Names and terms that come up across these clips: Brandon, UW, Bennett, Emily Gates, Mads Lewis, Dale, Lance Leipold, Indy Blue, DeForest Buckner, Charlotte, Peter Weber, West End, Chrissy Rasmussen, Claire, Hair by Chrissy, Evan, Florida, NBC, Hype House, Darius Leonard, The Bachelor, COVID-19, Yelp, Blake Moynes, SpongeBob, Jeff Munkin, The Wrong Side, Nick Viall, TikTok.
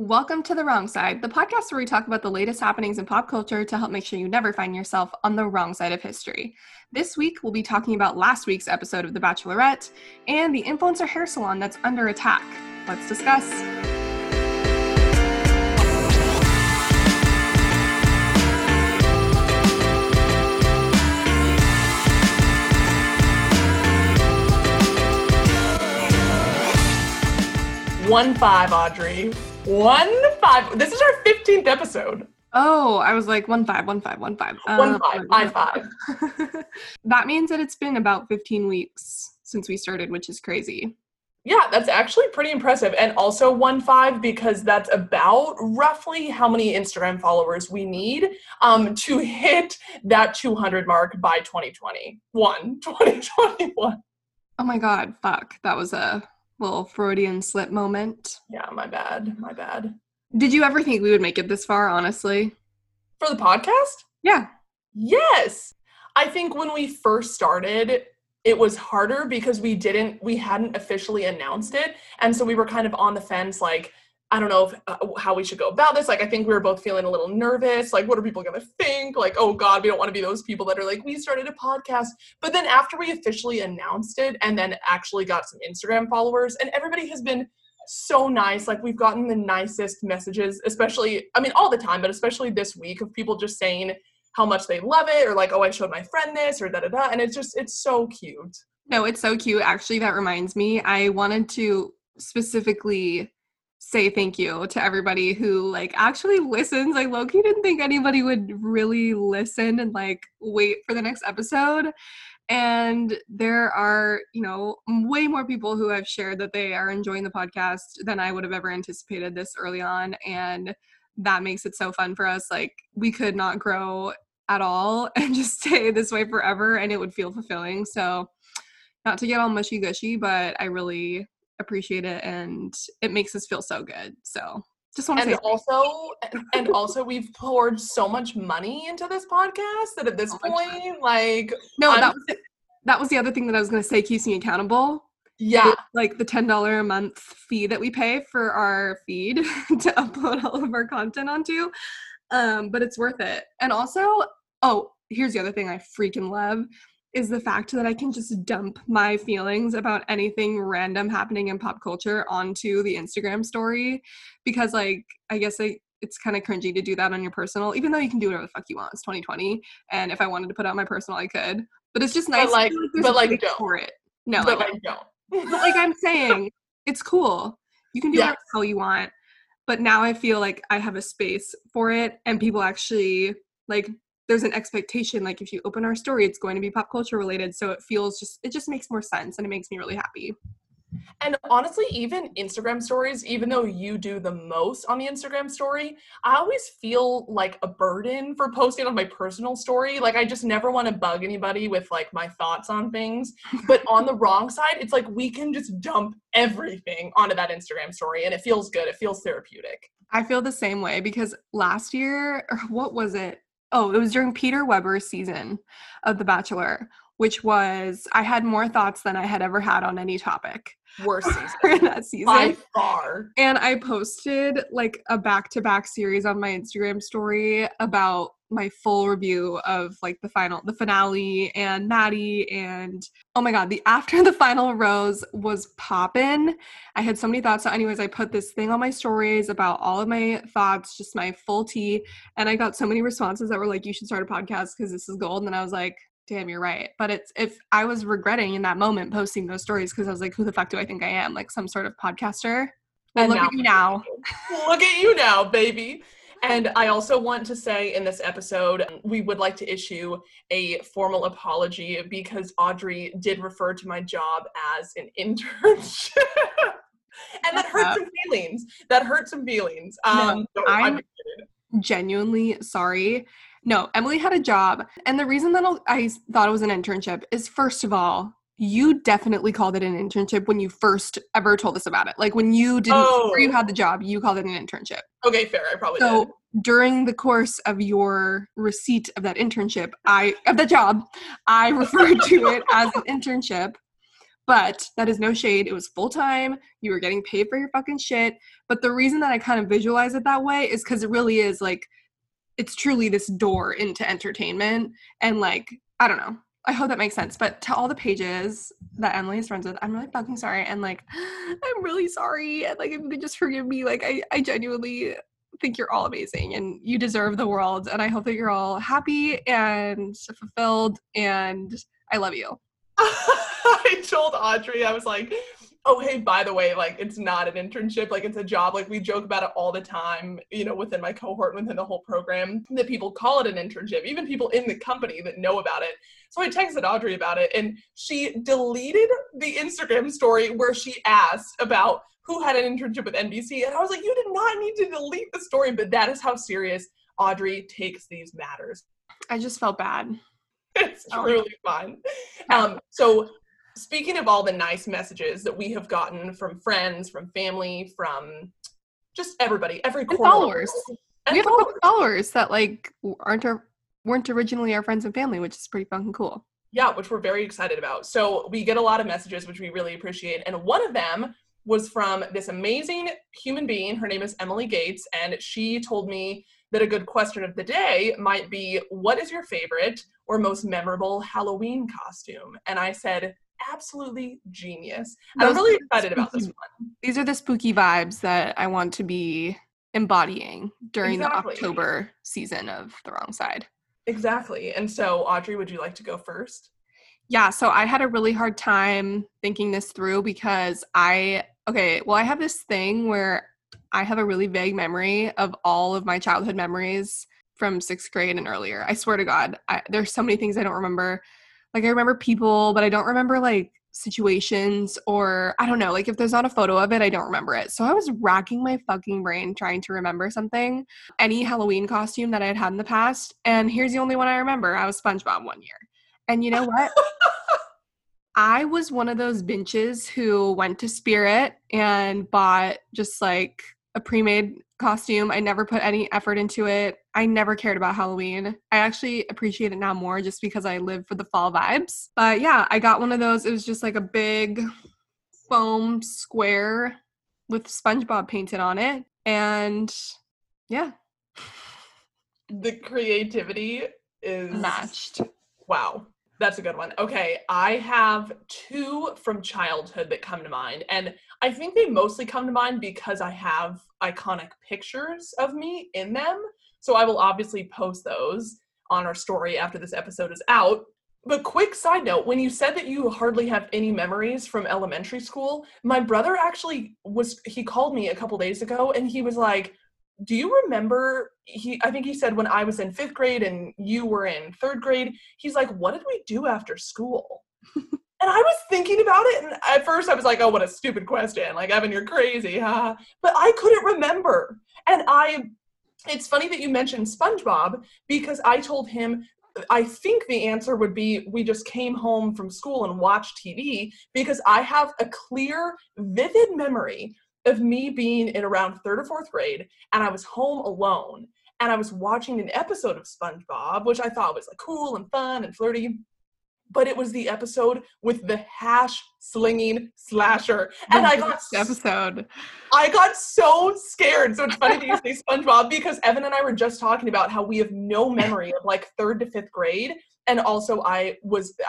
Welcome to The Wrong Side, the podcast where we talk about the latest happenings in pop culture to help make sure you never find yourself on the wrong side of history. This week, we'll be talking about last week's episode of The Bachelorette and the influencer hair salon that's under attack. Let's discuss. One 5, Audrey. 1 5. This is our 15th episode. Oh, I was like 1 5, 1 5, 1 5. 1 5, 5 5. That means that it's been about 15 weeks since we started, which is crazy. Yeah, that's actually pretty impressive. And also 1 5 because that's about roughly how many Instagram followers we need to hit that 200 mark by 2021. Oh my God, fuck. That was a little Freudian slip moment. Yeah, my bad. Did you ever think we would make it this far, honestly? For the podcast? Yeah. Yes. I think when we first started, it was harder because we hadn't officially announced it. And so we were kind of on the fence, like, I don't know how we should go about this. Like, I think we were both feeling a little nervous. Like, what are people going to think? Like, oh God, we don't want to be those people that are like, we started a podcast. But then after we officially announced it and then actually got some Instagram followers, and everybody has been so nice. Like, we've gotten the nicest messages, especially, I mean, all the time, but especially this week, of people just saying how much they love it, or like, oh, I showed my friend this, or da-da-da. And it's so cute. No, it's so cute. Actually, that reminds me, I wanted to specifically say thank you to everybody who like actually listens. I low-key didn't think anybody would really listen and like wait for the next episode. And there are, you know, way more people who have shared that they are enjoying the podcast than I would have ever anticipated this early on. And that makes it so fun for us. Like, we could not grow at all and just stay this way forever, and it would feel fulfilling. So not to get all mushy gushy, but I really appreciate it, and it makes us feel so good. So just want to say also we've poured so much money into this podcast that at this point, like, no, that was the other thing that I was going to say keeps me accountable. Yeah, it's like the $10 a month fee that we pay for our feed to upload all of our content onto, but it's worth it. And also, oh, here's the other thing I freaking love is the fact that I can just dump my feelings about anything random happening in pop culture onto the Instagram story, because, like, I guess it's kind of cringy to do that on your personal, even though you can do whatever the fuck you want. It's 2020, and if I wanted to put out my personal, I could. But it's just nice. But don't. For it. No, but like don't. But like I'm saying, it's cool. You can do whatever the hell you want. But now I feel like I have a space for it, and people actually like. There's an expectation, like, if you open our story, it's going to be pop culture related. So it just makes more sense, and it makes me really happy. And honestly, even Instagram stories, even though you do the most on the Instagram story, I always feel like a burden for posting on my personal story. Like, I just never want to bug anybody with like my thoughts on things. But on The Wrong Side, it's like we can just dump everything onto that Instagram story, and it feels good. It feels therapeutic. I feel the same way, because last year, or what was it? Oh, it was during Peter Weber's season of The Bachelor, which was, I had more thoughts than I had ever had on any topic. Worst season. That season. By far. And I posted like a back-to-back series on my Instagram story about my full review of like the finale and Maddie, and oh my God, the after the final rose was poppin'. I had so many thoughts. So anyways, I put this thing on my stories about all of my thoughts, just my full tea. And I got so many responses that were like, you should start a podcast because this is gold. And I was like, damn, you're right. But if I was regretting in that moment posting those stories, because I was like, who the fuck do I think I am? Like some sort of podcaster. And look at you now. Look at you now, baby. And I also want to say in this episode, we would like to issue a formal apology because Audrey did refer to my job as an internship. And that hurt some feelings. No, I'm genuinely sorry. No, Emily had a job. And the reason that I thought it was an internship is, first of all, you definitely called it an internship when you first ever told us about it. Like, when you didn't, before you had the job, you called it an internship. Okay, fair. I probably did. So during the course of your receipt of that internship, I referred to it as an internship, but that is no shade. It was full-time. You were getting paid for your fucking shit. But the reason that I kind of visualize it that way is because it really is, like, it's truly this door into entertainment. And, like, I don't know. I hope that makes sense. But to all the pages that Emily is friends with, I'm really fucking sorry. And, like, I'm really sorry. And, like, if you could just forgive me, like, I genuinely think you're all amazing and you deserve the world. And I hope that you're all happy and fulfilled. And I love you. I told Audrey, I was like, oh, hey, by the way, like, it's not an internship, like, it's a job. Like, we joke about it all the time, you know, within my cohort, within the whole program, that people call it an internship, even people in the company that know about it. So I texted Audrey about it, and she deleted the Instagram story where she asked about who had an internship with NBC. And I was like, you did not need to delete the story, but that is how serious Audrey takes these matters. I just felt bad. It's really fun. So speaking of all the nice messages that we have gotten from friends, from family, from just everybody, every corner. And followers. And we have a couple followers that, like, weren't originally our friends and family, which is pretty fucking cool. Yeah, which we're very excited about. So we get a lot of messages, which we really appreciate. And one of them was from this amazing human being. Her name is Emily Gates, and she told me that a good question of the day might be, what is your favorite or most memorable Halloween costume? And I said, absolutely genius. I'm really excited about this one. These are the spooky vibes that I want to be embodying during the October season of The Wrong Side. Exactly. And so, Audrey, would you like to go first? Yeah, so I had a really hard time thinking this through because I have this thing where I have a really vague memory of all of my childhood memories from sixth grade and earlier. I swear to God, there's so many things I don't remember. Like, I remember people, but I don't remember, like, situations, or I don't know. Like, if there's not a photo of it, I don't remember it. So I was racking my fucking brain trying to remember something, any Halloween costume that I had had in the past. And here's the only one I remember. I was SpongeBob one year. And you know what? I was one of those bitches who went to Spirit and bought just, like, a pre-made costume. I never put any effort into it. I never cared about Halloween. I actually appreciate it now more just because I live for the fall vibes. But yeah, I got one of those. It was just, like, a big foam square with SpongeBob painted on it. And yeah. The creativity is matched. Wow. That's a good one. Okay, I have two from childhood that come to mind, and I think they mostly come to mind because I have iconic pictures of me in them, so I will obviously post those on our story after this episode is out. But quick side note, when you said that you hardly have any memories from elementary school, my brother actually he called me a couple days ago, and he was like, do you remember, I think he said when I was in fifth grade and you were in third grade, he's like, what did we do after school? And I was thinking about it, and at first I was like, oh, what a stupid question. Like, Evan, you're crazy, huh? But I couldn't remember. And it's funny that you mentioned SpongeBob, because I told him, I think the answer would be we just came home from school and watched TV, because I have a clear, vivid memory of me being in around third or fourth grade, and I was home alone, and I was watching an episode of SpongeBob, which I thought was, like, cool and fun and flirty, but it was the episode with the hash slinging slasher, and I got so scared. So it's funny that you say SpongeBob, because Evan and I were just talking about how we have no memory of, like, third to fifth grade. And also I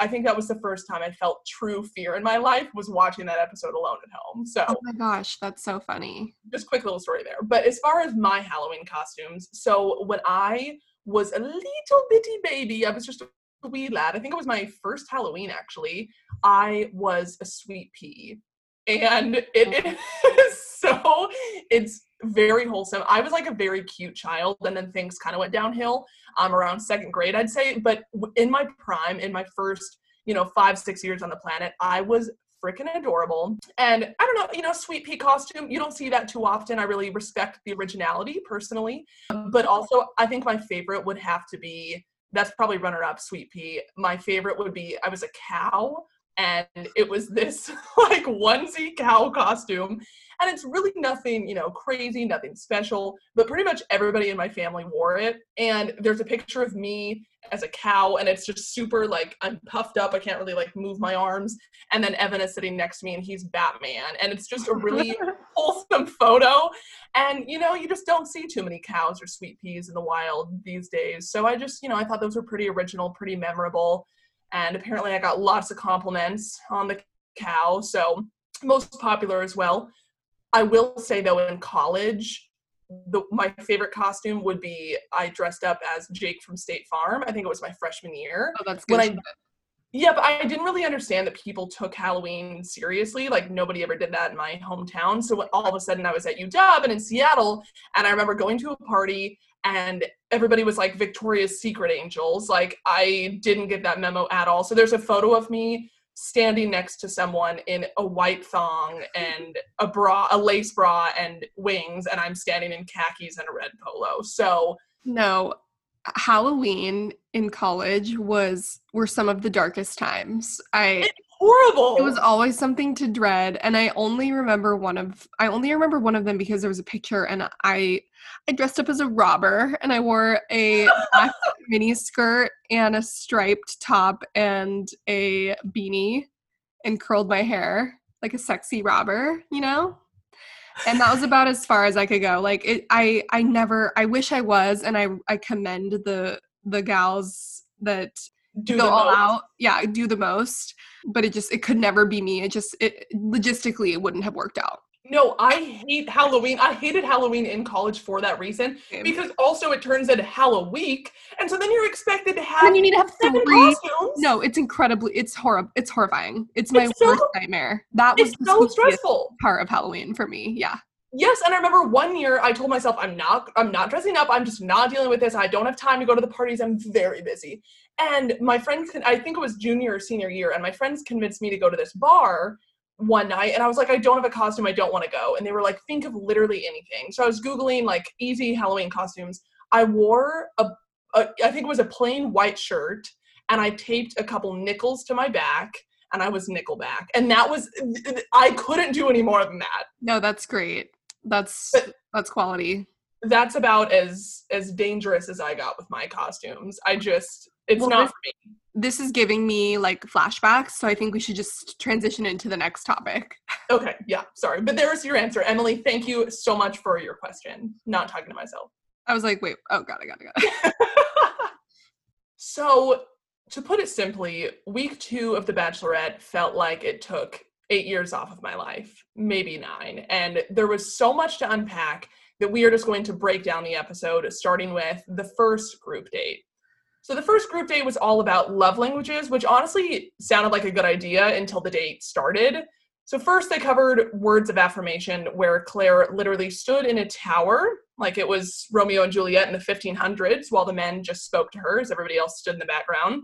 think that was the first time I felt true fear in my life, was watching that episode alone at home. So, oh my gosh, that's so funny. Just quick little story there. But as far as my Halloween costumes, so when I was a little bitty baby, I was just a wee lad. I think it was my first Halloween, actually. I was a sweet pea. And it's very wholesome. I was, like, a very cute child, and then things kind of went downhill around second grade, I'd say. But in my prime, in my first, 5-6 years on the planet, I was freaking adorable. And I don't know, sweet pea costume, you don't see that too often. I really respect the originality personally. But also, I think my favorite would have to be, that's probably runner-up, sweet pea. My favorite would be, I was a cow. And it was this, like, onesie cow costume. And it's really nothing, you know, crazy, nothing special, but pretty much everybody in my family wore it. And there's a picture of me as a cow, and it's just super, like, I'm puffed up. I can't really, like, move my arms. And then Evan is sitting next to me, and he's Batman. And it's just a really wholesome photo. And, you know, you just don't see too many cows or sweet peas in the wild these days. So I just, you know, I thought those were pretty original, pretty memorable. And apparently I got lots of compliments on the cow. So most popular as well. I will say, though, in college, my favorite costume would be, I dressed up as Jake from State Farm. I think it was my freshman year. Oh, that's good. Yeah, but I didn't really understand that people took Halloween seriously. Like, nobody ever did that in my hometown. So all of a sudden I was at UW and in Seattle, and I remember going to a party and everybody was like Victoria's Secret angels. Like, I didn't get that memo at all. So there's a photo of me standing next to someone in a white thong and a bra, a lace bra and wings, and I'm standing in khakis and a red polo. So no, Halloween in college were some of the darkest times. It's horrible. It was always something to dread, and I only remember one of them because there was a picture, and I dressed up as a robber, and I wore a black mini skirt and a striped top and a beanie, and curled my hair like a sexy robber, you know? And that was about as far as I could go. Like, I wish I was, and I commend the gals that go all out. Yeah, do the most. But it could never be me. Logistically, it wouldn't have worked out. No, I hate Halloween. I hated Halloween in college for that reason, because also it turns into Halloween, and so then you're expected to have. And you need to have 7 costumes. No, it's incredibly. It's horrible. It's horrifying. It's worst nightmare. That was so stressful part of Halloween for me. Yeah. Yes, and I remember one year I told myself, I'm not dressing up. I'm just not dealing with this. I don't have time to go to the parties. I'm very busy. And my friends, I think it was junior or senior year, and my friends convinced me to go to this bar one night, and I was like, I don't have a costume, I don't want to go. And they were like, think of literally anything. So I was Googling like easy Halloween costumes. I wore I think it was a plain white shirt, and I taped a couple nickels to my back, and I was Nickelback. And that was, I couldn't do any more than that. No, that's great. That's quality. That's about as dangerous as I got with my costumes. Not for me. This is giving me, like, flashbacks, so I think we should just transition into the next topic. Okay, yeah, sorry. But there's your answer. Emily, thank you so much for your question. Not talking to myself. I was like, wait, oh, got it. So, to put it simply, week 2 of The Bachelorette felt like it took 8 years off of my life, maybe 9. And there was so much to unpack that we are just going to break down the episode, starting with the first group date. So the first group date was all about love languages, which honestly sounded like a good idea until the date started. So first they covered words of affirmation, where Claire literally stood in a tower, like it was Romeo and Juliet in the 1500s, while the men just spoke to her as everybody else stood in the background.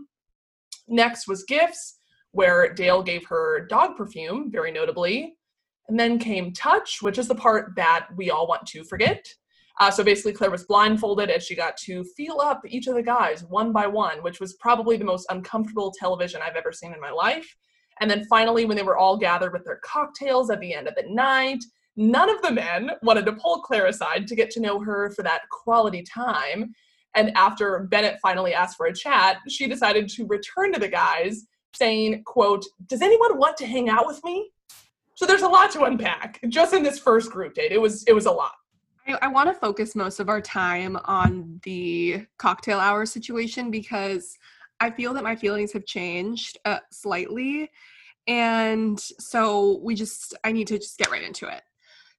Next was gifts, where Dale gave her dog perfume, very notably. And then came touch, which is the part that we all want to forget. So basically Claire was blindfolded and she got to feel up each of the guys one by one, which was probably the most uncomfortable television I've ever seen in my life. And then finally, when they were all gathered with their cocktails at the end of the night, none of the men wanted to pull Claire aside to get to know her for that quality time. And after Bennett finally asked for a chat, she decided to return to the guys saying, quote, "Does anyone want to hang out with me?" So there's a lot to unpack just in this first group date. It was a lot. I want to focus most of our time on the cocktail hour situation, because I feel that my feelings have changed slightly. And so I need to just get right into it.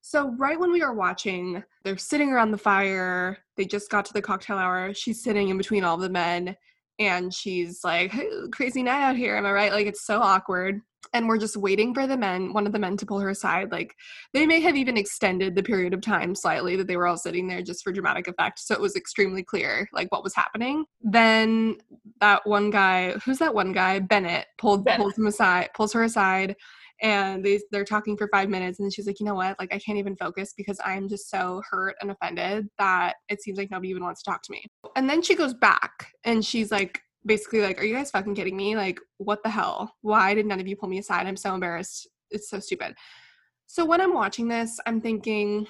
So right when we are watching, they're sitting around the fire. They just got to the cocktail hour. She's sitting in between all the men, and she's like, hey, crazy night out here. Am I right? Like, it's so awkward. And we're just waiting for one of the men to pull her aside. Like, they may have even extended the period of time slightly that they were all sitting there just for dramatic effect. So it was extremely clear, like, what was happening. Then that one guy, Bennett, pulls her aside. And they're talking for 5 minutes. And she's like, you know what? Like, I can't even focus because I'm just so hurt and offended that it seems like nobody even wants to talk to me. And then she goes back and she's like, basically like, are you guys fucking kidding me? Like, what the hell? Why did none of you pull me aside? I'm so embarrassed. It's so stupid. So when I'm watching this, I'm thinking,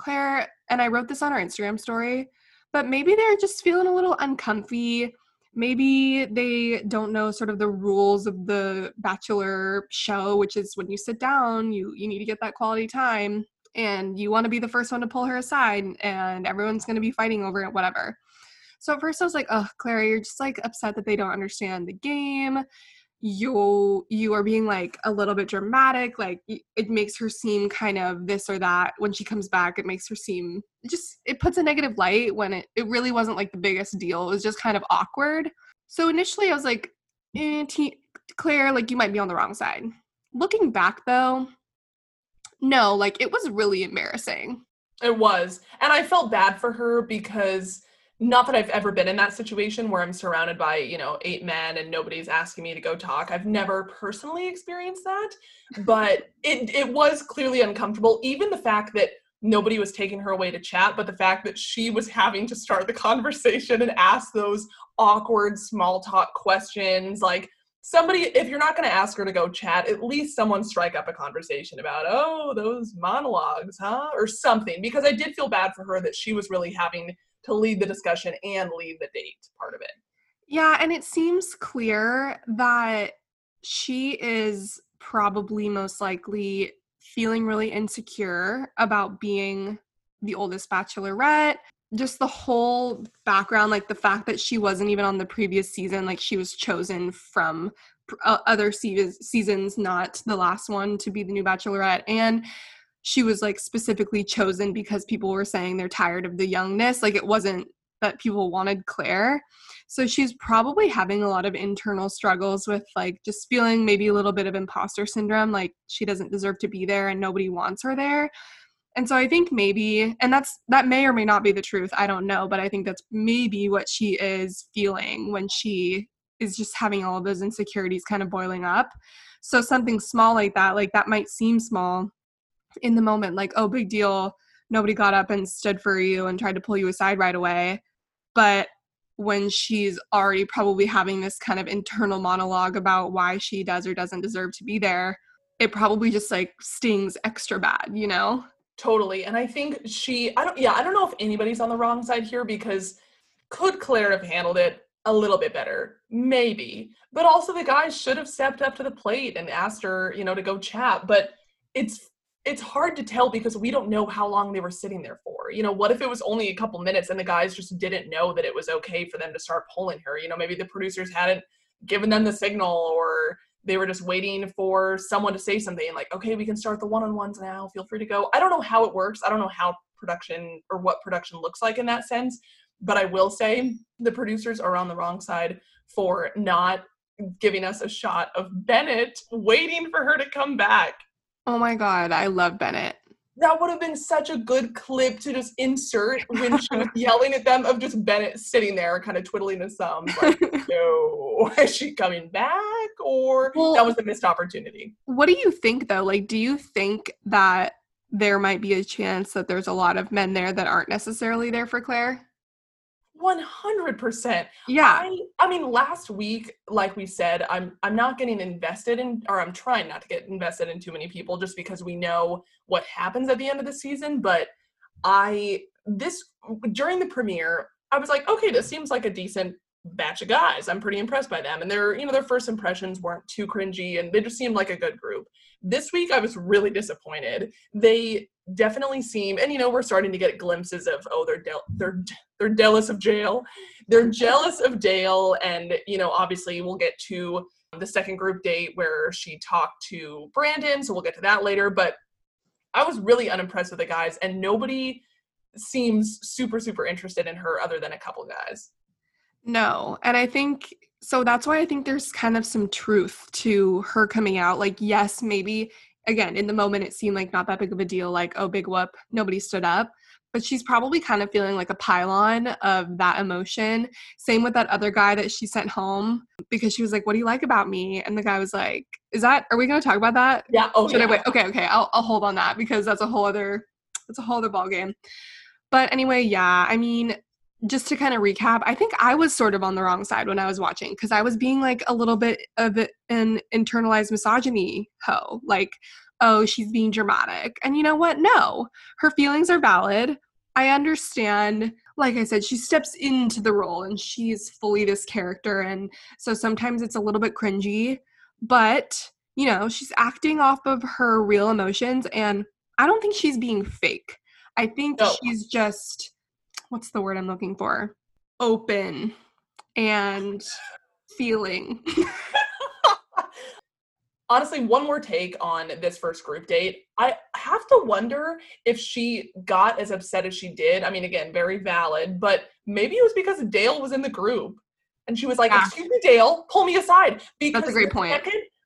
Claire, and I wrote this on our Instagram story, but maybe they're just feeling a little uncomfy. Maybe they don't know sort of the rules of the Bachelor show, which is when you sit down, you need to get that quality time, and you want to be the first one to pull her aside, and everyone's going to be fighting over it, whatever. So at first I was like, oh, Claire, you're just like upset that they don't understand the game. You are being like a little bit dramatic. Like it makes her seem kind of this or that. When she comes back, it makes her seem just, it puts a negative light when it really wasn't like the biggest deal. It was just kind of awkward. So initially I was like, Claire, like you might be on the wrong side. Looking back though, no, like it was really embarrassing. It was. And I felt bad for her because not that I've ever been in that situation where I'm surrounded by, 8 men and nobody's asking me to go talk. I've never personally experienced that, but it was clearly uncomfortable. Even the fact that nobody was taking her away to chat, but the fact that she was having to start the conversation and ask those awkward small talk questions. Like somebody, if you're not going to ask her to go chat, at least someone strike up a conversation about, oh, those monologues, huh? Or something, because I did feel bad for her that she was really having to lead the discussion and lead the date part of it. Yeah, and it seems clear that she is probably most likely feeling really insecure about being the oldest bachelorette. Just the whole background, like the fact that she wasn't even on the previous season, like she was chosen from other seasons, not the last one, to be the new bachelorette. And she was like specifically chosen because people were saying they're tired of the youngness. Like it wasn't that people wanted Claire. So she's probably having a lot of internal struggles with like just feeling maybe a little bit of imposter syndrome. Like she doesn't deserve to be there and nobody wants her there. And so I think maybe, and that may or may not be the truth. I don't know, but I think that's maybe what she is feeling when she is just having all of those insecurities kind of boiling up. So something small like that might seem small in the moment, like, oh, big deal, nobody got up and stood for you and tried to pull you aside right away. But when she's already probably having this kind of internal monologue about why she does or doesn't deserve to be there, it probably just like stings extra bad, you know? Totally. And I think I don't know if anybody's on the wrong side here, because could Claire have handled it a little bit better? Maybe. But also the guys should have stepped up to the plate and asked her, to go chat. But it's hard to tell because we don't know how long they were sitting there for. What if it was only a couple minutes and the guys just didn't know that it was okay for them to start pulling her? Maybe the producers hadn't given them the signal, or they were just waiting for someone to say something and like, okay, we can start the one-on-ones now. Feel free to go. I don't know how it works. I don't know how production or what production looks like in that sense, but I will say the producers are on the wrong side for not giving us a shot of Bennett waiting for her to come back. Oh my God, I love Bennett. That would have been such a good clip to just insert when she was yelling at them, of just Bennett sitting there kind of twiddling his thumbs. Like, no, is she coming back? Or that was a missed opportunity. What do you think though? Like, do you think that there might be a chance that there's a lot of men there that aren't necessarily there for Claire? 100%. Yeah. I mean, last week, like we said, I'm not getting invested in, or I'm trying not to get invested in too many people, just because we know what happens at the end of the season. But during the premiere, I was like, okay, this seems like a decent batch of guys. I'm pretty impressed by them. And their first impressions weren't too cringy, and they just seemed like a good group. This week, I was really disappointed. They definitely seem, and we're starting to get glimpses of, oh, they're jealous of Dale. They're jealous of Dale. And, obviously we'll get to the second group date where she talked to Brandon. So we'll get to that later. But I was really unimpressed with the guys, and nobody seems super, super interested in her other than a couple guys. No. And I think, so that's why I think there's kind of some truth to her coming out. Like, yes, maybe, again, in the moment, it seemed like not that big of a deal, like, oh, big whoop, nobody stood up. But she's probably kind of feeling like a pylon of that emotion. Same with that other guy that she sent home, because she was like, what do you like about me? And the guy was like, are we going to talk about that? Yeah. Oh, should I wait? Okay. I'll hold on that, because that's a whole other ballgame. But anyway, yeah, I mean, just to kind of recap, I think I was sort of on the wrong side when I was watching, because I was being like a little bit of an internalized misogyny hoe. Like oh, she's being dramatic. And you know what? No, her feelings are valid. I understand. Like I said, she steps into the role and she's fully this character. And so sometimes it's a little bit cringy, but you know, she's acting off of her real emotions. And I don't think she's being fake. I think she's just, what's the word I'm looking for? Open and feeling. Honestly, one more take on this first group date. I have to wonder if she got as upset as she did. I mean, again, very valid, but maybe it was because Dale was in the group and she was like, excuse me, Dale, pull me aside. Because that's a great point.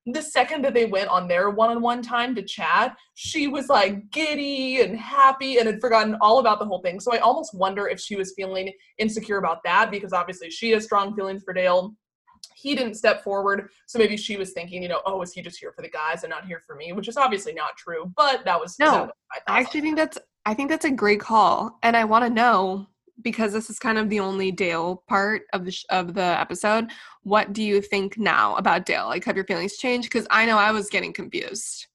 The second that they went on their one-on-one time to chat, she was like giddy and happy and had forgotten all about the whole thing. So I almost wonder if she was feeling insecure about that, because obviously she has strong feelings for Dale. He didn't step forward, so maybe she was thinking, you know, oh, is he just here for the guys and not here for me, which is obviously not true, but that was... No, I think that's a great call, and I want to know, because this is kind of the only Dale part of the episode, what do you think now about Dale? Like, have your feelings changed? Because I know I was getting confused.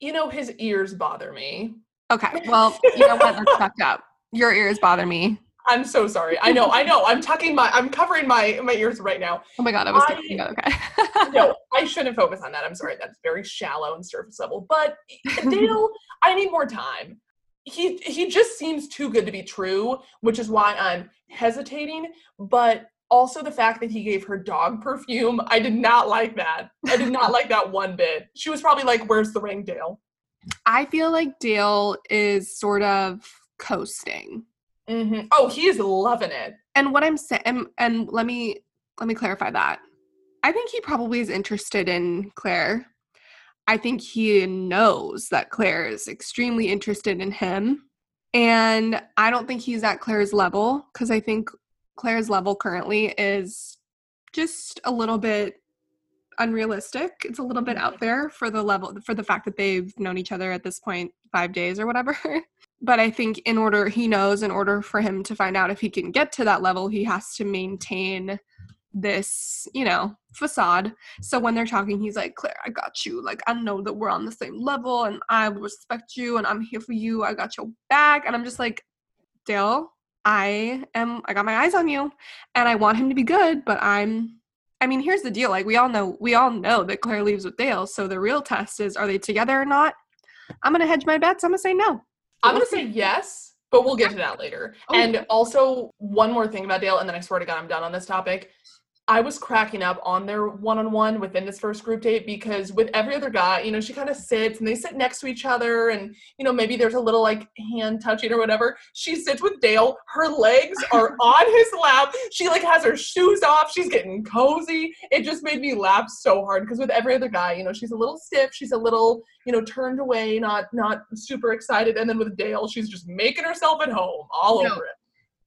You know, his ears bother me. Okay, well, you know what? That's fucked up. Your ears bother me. I'm so sorry. I know. I'm covering my ears right now. Oh my God, I was thinking, okay. No, I shouldn't focus on that. I'm sorry. That's very shallow and surface level. But Dale, I need more time. He just seems too good to be true, which is why I'm hesitating. But also the fact that he gave her dog perfume, I did not like that. I did not like that one bit. She was probably like, where's the ring, Dale? I feel like Dale is sort of coasting. Mm-hmm. Oh, he is loving it. And what I'm saying, and let me clarify that. I think he probably is interested in Claire. I think he knows that Claire is extremely interested in him. And I don't think he's at Claire's level, because I think Claire's level currently is just a little bit unrealistic. It's a little bit out there for the fact that they've known each other at this point 5 days or whatever. But I think in order for him to find out if he can get to that level, he has to maintain this, you know, facade. So when they're talking, he's like, Claire, I got you. Like, I know that we're on the same level and I respect you and I'm here for you. I got your back. And I'm just like, Dale, I got my eyes on you and I want him to be good, but I mean, here's the deal. Like, we all know that Claire leaves with Dale. So the real test is, are they together or not? I'm going to hedge my bets. I'm going to say no. I'm going to say yes, but we'll get to that later. Oh, and also, one more thing about Dale, and then I swear to God I'm done on this topic. I was cracking up on their one-on-one within this first group date, because with every other guy, you know, she kind of sits and they sit next to each other and, you know, maybe there's a little like hand touching or whatever. She sits with Dale. Her legs are on his lap. She like has her shoes off. She's getting cozy. It just made me laugh so hard, because with every other guy, you know, she's a little stiff. She's a little, you know, turned away, not super excited. And then with Dale, she's just making herself at home all over it.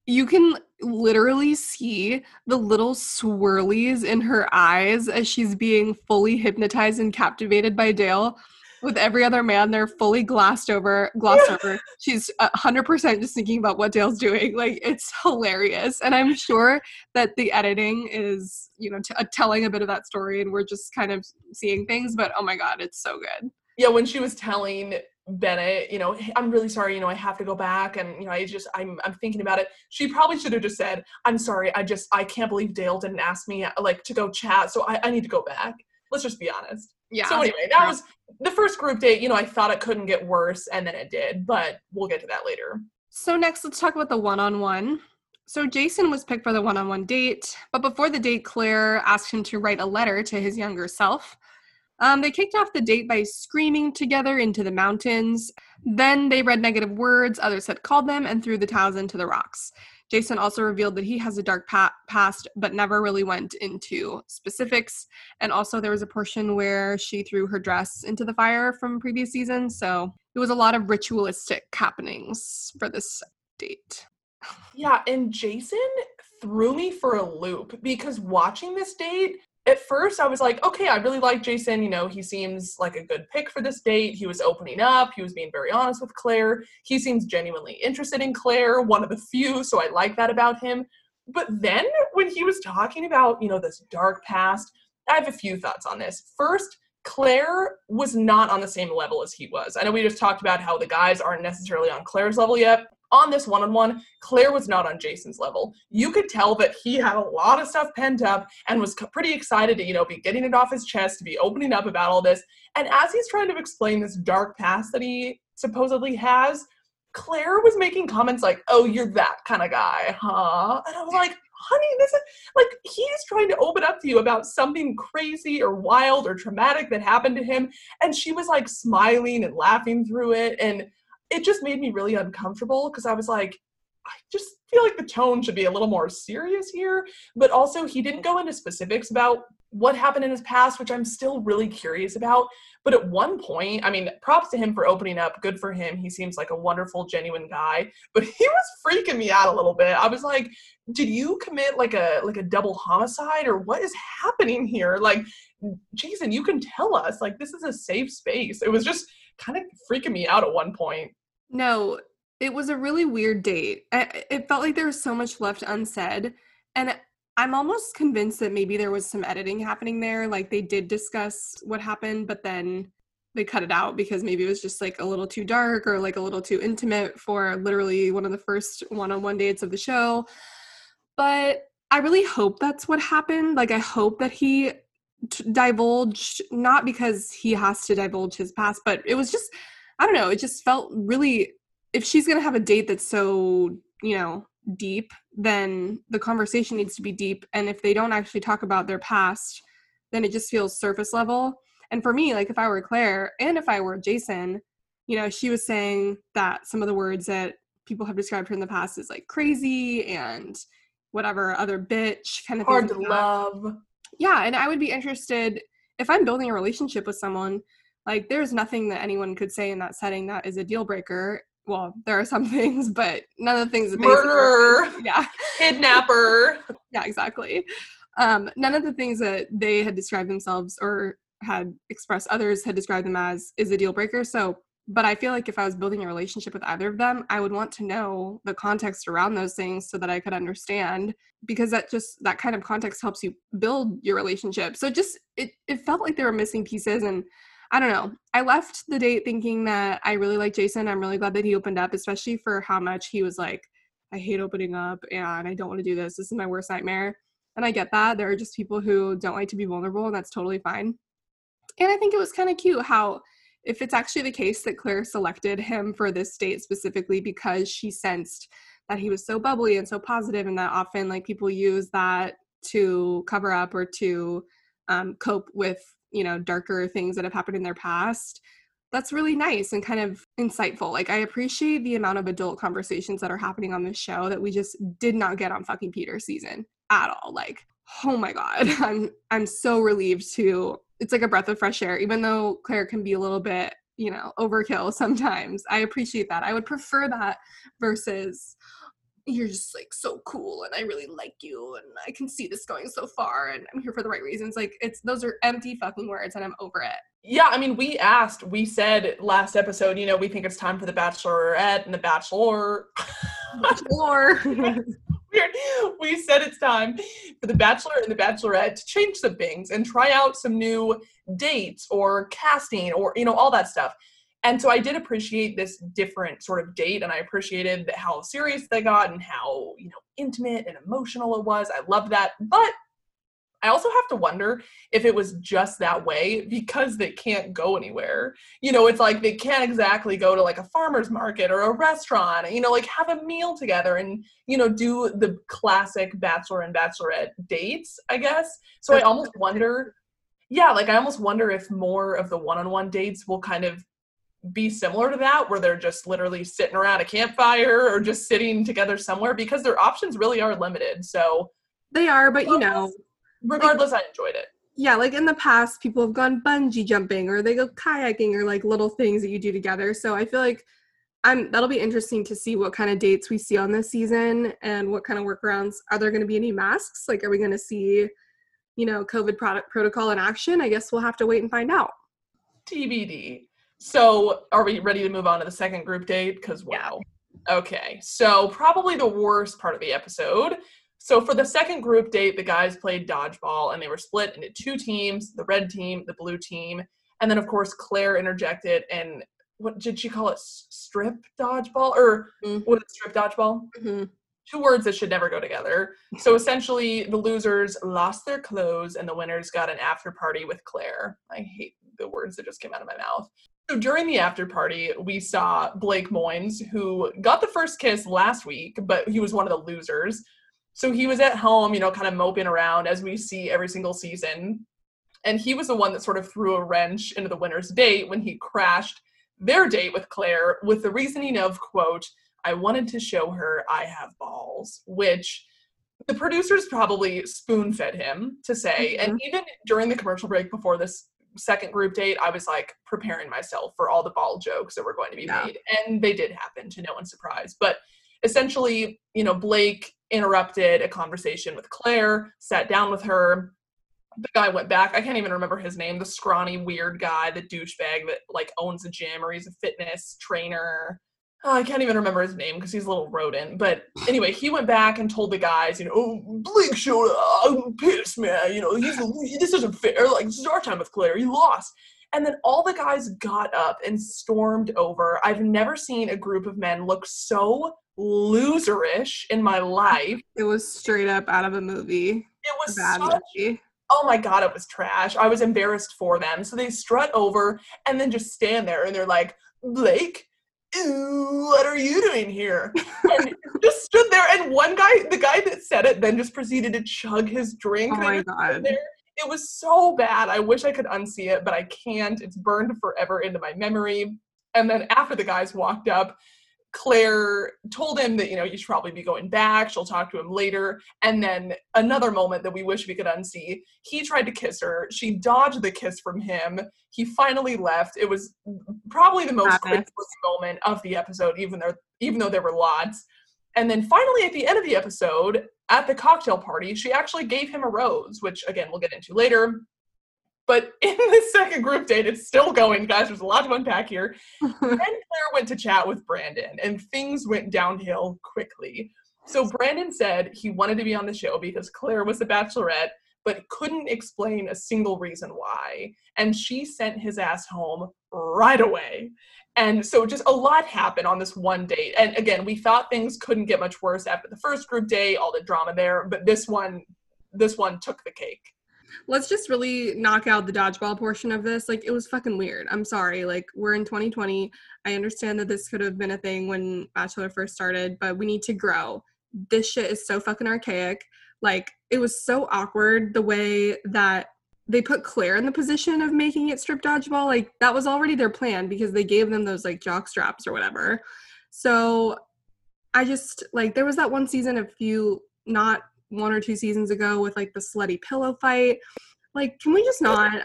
You can literally see the little swirlies in her eyes as she's being fully hypnotized and captivated by Dale. With every other man, they're fully glossed over. She's 100% just thinking about what Dale's doing. Like, it's hilarious. And I'm sure that the editing is, you know, telling a bit of that story, and we're just kind of seeing things, but oh my God, it's so good. Yeah, when she was telling Bennett, you know, I'm really sorry, you know, I have to go back, and, you know, I'm thinking about it. She probably should have just said, I'm sorry, I can't believe Dale didn't ask me, like, to go chat, so I need to go back. Let's just be honest. Yeah. So anyway, that was the first group date. You know, I thought it couldn't get worse, and then it did, but we'll get to that later. So next, let's talk about the one-on-one. So Jason was picked for the one-on-one date, but before the date, Claire asked him to write a letter to his younger self. They kicked off the date by screaming together into the mountains. Then they read negative words others had called them and threw the towels into the rocks. Jason also revealed that he has a dark past, but never really went into specifics. And also there was a portion where she threw her dress into the fire from previous season. So it was a lot of ritualistic happenings for this date. Yeah, and Jason threw me for a loop, because watching this date, at first, I was like, okay, I really like Jason. You know, he seems like a good pick for this date. He was opening up. He was being very honest with Claire. He seems genuinely interested in Claire, one of the few, so I like that about him. But then when he was talking about, you know, this dark past, I have a few thoughts on this. First, Claire was not on the same level as he was. I know we just talked about how the guys aren't necessarily on Claire's level yet. On this one-on-one, Claire was not on Jason's level. You could tell that he had a lot of stuff pent up and was pretty excited to, you know, be getting it off his chest, to be opening up about all this. And as he's trying to explain this dark past that he supposedly has, Claire was making comments like, "Oh, you're that kind of guy, huh?" And I was like, honey, this is like, he is trying to open up to you about something crazy or wild or traumatic that happened to him. And she was like smiling and laughing through it. And it just made me really uncomfortable because I was like, I just feel like the tone should be a little more serious here. But also, he didn't go into specifics about what happened in his past, which I'm still really curious about. But at one point, I mean, props to him for opening up. Good for him. He seems like a wonderful, genuine guy. But he was freaking me out a little bit. I was like, did you commit like a double homicide, or what is happening here? Like, Jason, you can tell us. Like, this is a safe space. It was just kind of freaking me out at one point. No, it was a really weird date. It felt like there was so much left unsaid. And I'm almost convinced that maybe there was some editing happening there. Like, they did discuss what happened, but then they cut it out because maybe it was just like a little too dark or like a little too intimate for literally one of the first one-on-one dates of the show. But I really hope that's what happened. Like, I hope that he divulged, not because he has to divulge his past, but it was just, I don't know, it just felt really, if she's going to have a date that's so, you know, deep, then the conversation needs to be deep. And if they don't actually talk about their past, then it just feels surface level. And for me, like, if I were Claire and if I were Jason, you know, she was saying that some of the words that people have described her in the past is like crazy and whatever other bitch kind of hard to love. Yeah. And I would be interested, if I'm building a relationship with someone, like, there's nothing that anyone could say in that setting that is a deal breaker. Well, there are some things, but none of the things that they murderer, yeah, kidnapper, yeah, exactly. None of the things that they had described themselves or had expressed others had described them as is a deal breaker. So, but I feel like if I was building a relationship with either of them, I would want to know the context around those things so that I could understand, because that kind of context helps you build your relationship. So just it felt like there were missing pieces, and I don't know. I left the date thinking that I really like Jason. I'm really glad that he opened up, especially for how much he was like, I hate opening up and I don't want to do this. This is my worst nightmare. And I get that. There are just people who don't like to be vulnerable, and that's totally fine. And I think it was kind of cute how, if it's actually the case that Claire selected him for this date specifically because she sensed that he was so bubbly and so positive, and that often like people use that to cover up or to cope with, you know, darker things that have happened in their past. That's really nice and kind of insightful. Like, I appreciate the amount of adult conversations that are happening on this show that we just did not get on fucking Peter's season at all. Like, oh my God, I'm so relieved to, it's like a breath of fresh air, even though Claire can be a little bit, you know, overkill sometimes. I appreciate that. I would prefer that versus, you're just like so cool and I really like you and I can see this going so far and I'm here for the right reasons. Like, it's, those are empty fucking words and I'm over it. Yeah, I mean, we said last episode, you know, we think it's time for The Bachelorette and The Bachelor. Bachelor. Weird. We said it's time for The Bachelor and The Bachelorette to change some things and try out some new dates or casting or, you know, all that stuff. And so I did appreciate this different sort of date, and I appreciated how serious they got and how, you know, intimate and emotional it was. I loved that. But I also have to wonder if it was just that way because they can't go anywhere. You know, it's like they can't exactly go to like a farmer's market or a restaurant, you know, like have a meal together and, you know, do the classic bachelor and bachelorette dates, I guess. So I almost wonder, yeah, like I almost wonder if more of the one-on-one dates will kind of be similar to that, where they're just literally sitting around a campfire or just sitting together somewhere, because their options really are limited. So they are, but you know, regardless, like, I enjoyed it. Yeah, like in the past, people have gone bungee jumping or they go kayaking or like little things that you do together. So I feel like that'll be interesting to see what kind of dates we see on this season and what kind of workarounds. Are there going to be any masks? Like, are we going to see, you know, COVID protocol in action? I guess we'll have to wait and find out. TBD. So are we ready to move on to the second group date? Because wow. Okay. So probably the worst part of the episode. So for the second group date, the guys played dodgeball and they were split into two teams, the red team, the blue team. And then, of course, Claire interjected and what did she call it? Strip dodgeball? Or was it strip dodgeball? Mm-hmm. Two words that should never go together. So essentially, the losers lost their clothes and the winners got an after party with Claire. I hate the words that just came out of my mouth. So during the after party, we saw Blake Moynes, who got the first kiss last week, but he was one of the losers. So he was at home, you know, kind of moping around, as we see every single season. And he was the one that sort of threw a wrench into the winner's date when he crashed their date with Claire with the reasoning of, quote, "I wanted to show her I have balls," which the producers probably spoon-fed him to say. Mm-hmm. And even during the commercial break before this second group date, I was, like, preparing myself for all the ball jokes that were going to be made. And they did happen, to no one's surprise. But essentially, you know, Blake interrupted a conversation with Claire, sat down with her. The guy went back. I can't even remember his name. The scrawny, weird guy, the douchebag that, like, owns a gym or he's a fitness trainer. Oh, I can't even remember his name because he's a little rodent. But anyway, he went back and told the guys, you know, "Oh, Blake showed up. I'm pissed, man. You know, this isn't fair. Like, this is our time with Claire. He lost." And then all the guys got up and stormed over. I've never seen a group of men look so loserish in my life. It was straight up out of a movie. It was a bad movie. Oh my God, it was trash. I was embarrassed for them. So they strut over and then just stand there and they're like, "Blake, what are you doing here?" And just stood there, and one guy, the guy that said it, then just proceeded to chug his drink. Oh my God. It was so bad. I wish I could unsee it, but I can't. It's burned forever into my memory. And then after the guys walked up, Claire told him that, you know, you should probably be going back. She'll talk to him later. And then another moment that we wish we could unsee, he tried to kiss her. She dodged the kiss from him. He finally left. It was probably the most cringeworthy moment of the episode, even though there were lots. And then finally, at the end of the episode, at the cocktail party, she actually gave him a rose, which, again, we'll get into later. But in the second group date, it's still going, guys. There's a lot to unpack here. Then Claire went to chat with Brandon, and things went downhill quickly. So Brandon said he wanted to be on the show because Claire was the Bachelorette, but couldn't explain a single reason why. And she sent his ass home right away. And so just a lot happened on this one date. And again, we thought things couldn't get much worse after the first group date, all the drama there. But this one took the cake. Let's just really knock out the dodgeball portion of this. Like, it was fucking weird. I'm sorry. Like, we're in 2020. I understand that this could have been a thing when Bachelor first started, but we need to grow. This shit is so fucking archaic. Like, it was so awkward the way that they put Claire in the position of making it strip dodgeball. Like, that was already their plan because they gave them those, like, jock straps or whatever. So I just, like, there was that one season one or two seasons ago with, like, the slutty pillow fight. Like, can we just not?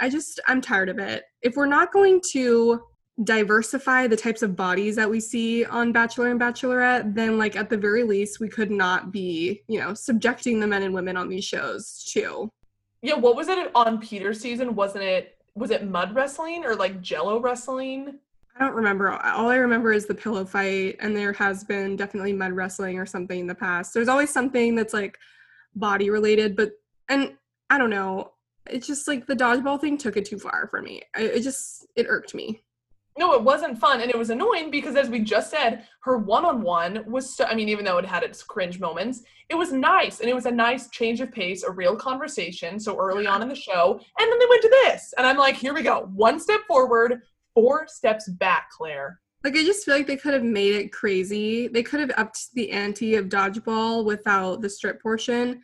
I'm tired of it. If we're not going to diversify the types of bodies that we see on Bachelor and Bachelorette, then, like, at the very least, we could not be, you know, subjecting the men and women on these shows too. Yeah, what was it on Peter's season? Was it mud wrestling or, like, Jello wrestling? I don't remember. All I remember is the pillow fight, and there has been definitely mud wrestling or something in the past. There's always something that's, like, body related, and I don't know, it's just like the dodgeball thing took it too far for me. It irked me. No, it wasn't fun, and it was annoying because, as we just said, her one-on-one was so, I mean, even though it had its cringe moments, it was nice, and it was a nice change of pace, a real conversation so early on in the show. And then they went to this, and I'm like, here we go, one step forward, four steps back, Claire. Like, I just feel like they could have made it crazy. They could have upped the ante of dodgeball without the strip portion.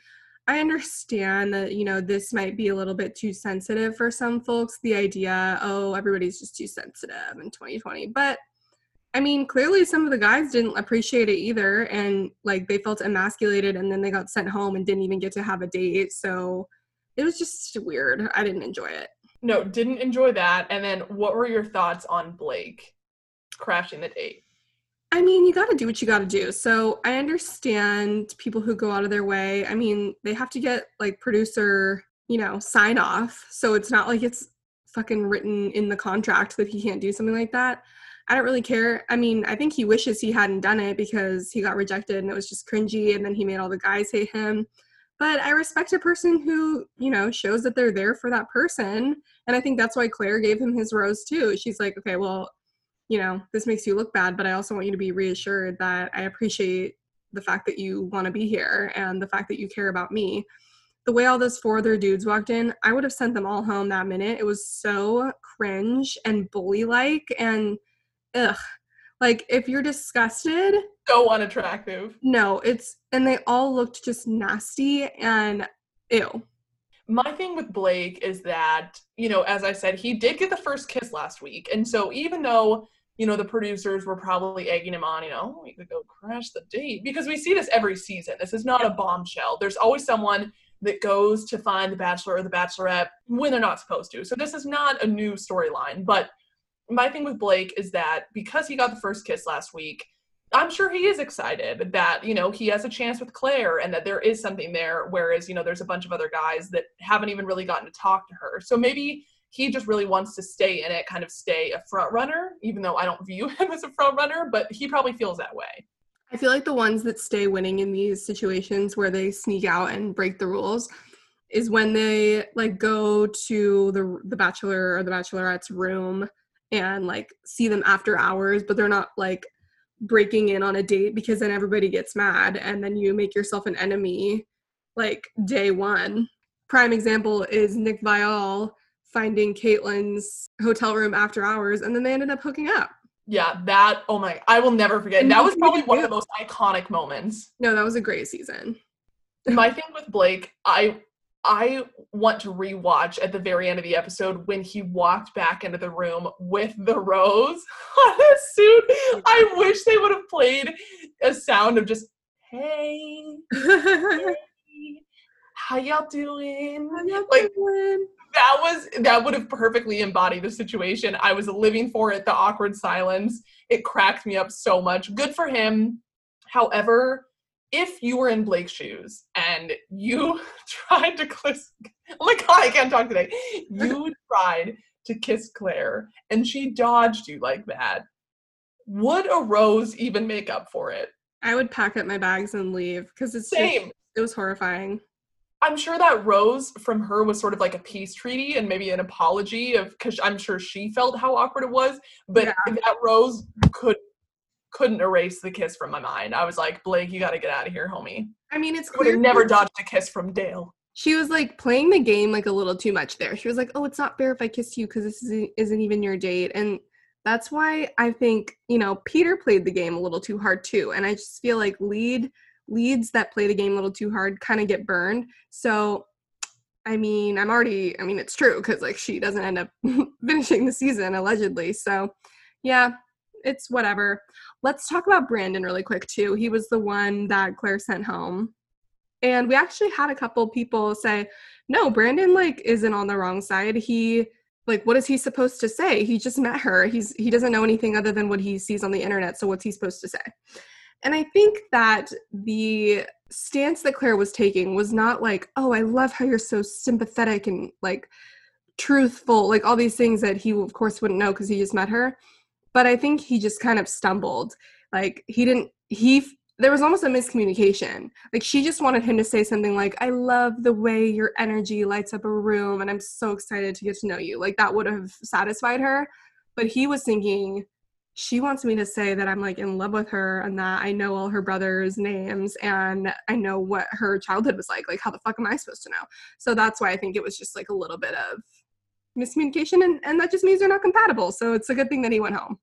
I understand that, you know, this might be a little bit too sensitive for some folks. The idea, oh, everybody's just too sensitive in 2020. But, I mean, clearly some of the guys didn't appreciate it either. And, like, they felt emasculated, and then they got sent home and didn't even get to have a date. So it was just weird. I didn't enjoy it. No, didn't enjoy that. And then what were your thoughts on Blake crashing the date? I mean, you gotta do what you gotta do. So I understand people who go out of their way. I mean, they have to get, like, producer, you know, sign off. So it's not like it's fucking written in the contract that he can't do something like that. I don't really care. I mean, I think he wishes he hadn't done it because he got rejected and it was just cringy, and then he made all the guys hate him. But I respect a person who, you know, shows that they're there for that person. And I think that's why Claire gave him his rose too. She's like, okay, well, you know, this makes you look bad, but I also want you to be reassured that I appreciate the fact that you want to be here and the fact that you care about me. The way all those four other dudes walked in, I would have sent them all home that minute. It was so cringe and bully-like and ugh. Like, if you're disgusted. So unattractive. No, and they all looked just nasty and ew. My thing with Blake is that, you know, as I said, he did get the first kiss last week. And so even though, you know, the producers were probably egging him on, you know, we could go crash the date. Because we see this every season. This is not a bombshell. There's always someone that goes to find the Bachelor or the Bachelorette when they're not supposed to. So this is not a new storyline. But my thing with Blake is that because he got the first kiss last week, I'm sure he is excited that, you know, he has a chance with Claire and that there is something there, whereas, you know, there's a bunch of other guys that haven't even really gotten to talk to her. So maybe he just really wants to stay in it, kind of stay a front runner, even though I don't view him as a front runner, but he probably feels that way. I feel like the ones that stay winning in these situations where they sneak out and break the rules is when they, like, go to the Bachelor or the Bachelorette's room and, like, see them after hours, but they're not, like, breaking in on a date, because then everybody gets mad and then you make yourself an enemy like day one. Prime example is Nick Viall finding Caitlyn's hotel room after hours and then they ended up hooking up. Yeah, that, oh my, I will never forget. And that was probably one of the most iconic moments. No, that was a great season. My thing with Blake, I want to rewatch at the very end of the episode when he walked back into the room with the rose on his suit. I wish they would have played a sound of just, hey, hey, how y'all doing? How y'all doing? That would have perfectly embodied the situation. I was living for it, the awkward silence. It cracked me up so much. Good for him. However, if you were in Blake's shoes and you tried to kiss, oh my God, I can't talk today. You tried to kiss Claire and she dodged you like that, would a rose even make up for it? I would pack up my bags and leave because it's same. Just, it was horrifying. I'm sure that rose from her was sort of like a peace treaty and maybe an apology of, because I'm sure she felt how awkward it was, but yeah. That rose couldn't erase the kiss from my mind. I was like, Blake, you got to get out of here, homie. I mean, it's clear. I would have never dodged a kiss from Dale. She was like playing the game like a little too much there. She was like, oh, it's not fair if I kissed you because this isn't even your date. And that's why I think, you know, Peter played the game a little too hard too. And I just feel like leads that play the game a little too hard kind of get burned. So, I mean, it's true because like she doesn't end up finishing the season allegedly. So, yeah. It's whatever. Let's talk about Brandon really quick too. He was the one that Claire sent home. And we actually had a couple people say, no, Brandon like isn't on the wrong side. He like, what is he supposed to say? He just met her. He doesn't know anything other than what he sees on the internet. So what's he supposed to say? And I think that the stance that Claire was taking was not like, oh, I love how you're so sympathetic and like truthful, like all these things that he of course wouldn't know because he just met her. But I think he just kind of stumbled. Like, there was almost a miscommunication. Like, she just wanted him to say something like, I love the way your energy lights up a room, and I'm so excited to get to know you. Like, that would have satisfied her. But he was thinking, she wants me to say that I'm, like, in love with her and that I know all her brothers' names and I know what her childhood was like. Like, how the fuck am I supposed to know? So that's why I think it was just, like, a little bit of miscommunication, and that just means they're not compatible, so it's a good thing that he went home.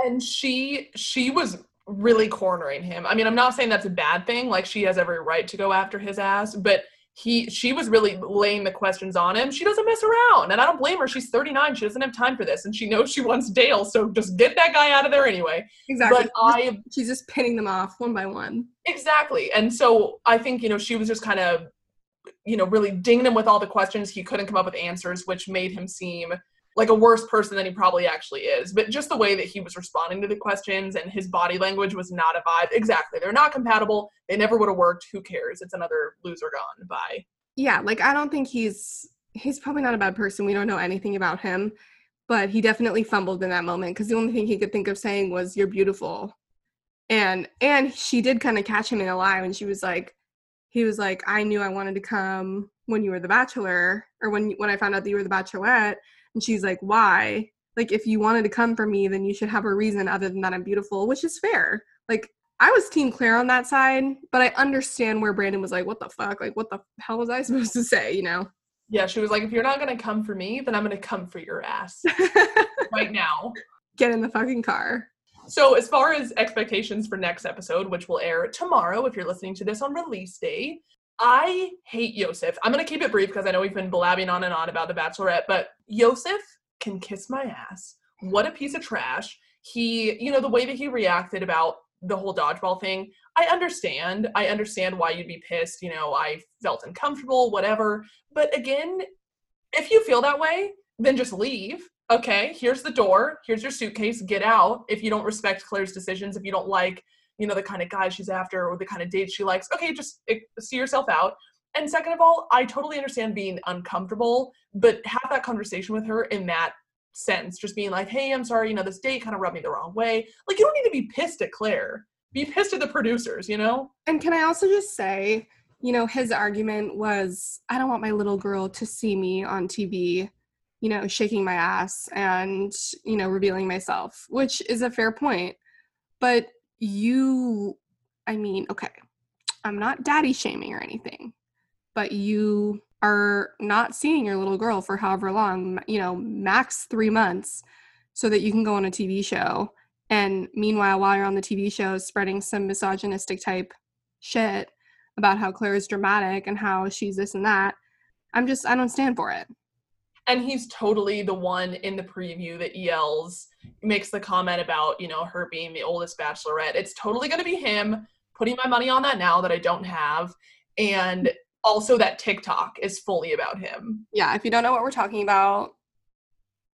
And she was really cornering him. I mean, I'm not saying that's a bad thing, like she has every right to go after his ass, but she was really laying the questions on him. She doesn't mess around, and I don't blame her. She's 39, she doesn't have time for this, and she knows she wants Dale, so just get that guy out of there anyway. Exactly. But she's just pinning them off one by one. Exactly. And so I think, you know, she was just kind of, you know, really dinged him with all the questions. He couldn't come up with answers, which made him seem like a worse person than he probably actually is. But just the way that he was responding to the questions and his body language was not a vibe. Exactly. They're not compatible. They never would have worked. Who cares? It's another loser gone by. Yeah. Like, I don't think he's probably not a bad person. We don't know anything about him, but he definitely fumbled in that moment. 'Cause the only thing he could think of saying was you're beautiful. And she did kind of catch him in a lie when she was like, he was like, I knew I wanted to come when you were the Bachelor, or when I found out that you were the Bachelorette. And she's like, why? Like, if you wanted to come for me, then you should have a reason other than that I'm beautiful, which is fair. Like, I was team Claire on that side, but I understand where Brandon was like, what the fuck? Like, what the hell was I supposed to say, you know? Yeah, she was like, if you're not going to come for me, then I'm going to come for your ass right now. Get in the fucking car. So as far as expectations for next episode, which will air tomorrow if you're listening to this on release day, I hate Yosef. I'm going to keep it brief because I know we've been blabbing on and on about The Bachelorette, but Yosef can kiss my ass. What a piece of trash. He, the way that he reacted about the whole dodgeball thing, I understand why you'd be pissed. I felt uncomfortable, whatever. But again, if you feel that way, then just leave. Okay, here's the door, here's your suitcase, get out. If you don't respect Claire's decisions, if you don't like, the kind of guy she's after or the kind of dates she likes, okay, just see yourself out. And second of all, I totally understand being uncomfortable, but have that conversation with her in that sense, just being like, hey, I'm sorry, this date kind of rubbed me the wrong way. Like, you don't need to be pissed at Claire. Be pissed at the producers, And can I also just say, his argument was, I don't want my little girl to see me on TV, shaking my ass and, revealing myself, which is a fair point. But okay, I'm not daddy shaming or anything, but you are not seeing your little girl for however long, max 3 months, so that you can go on a TV show. And meanwhile, while you're on the TV show, spreading some misogynistic type shit about how Claire is dramatic and how she's this and that. I don't stand for it. And he's totally the one in the preview that yells, makes the comment about, her being the oldest Bachelorette. It's totally going to be him, putting my money on that now that I don't have. And also that TikTok is fully about him. Yeah, if you don't know what we're talking about,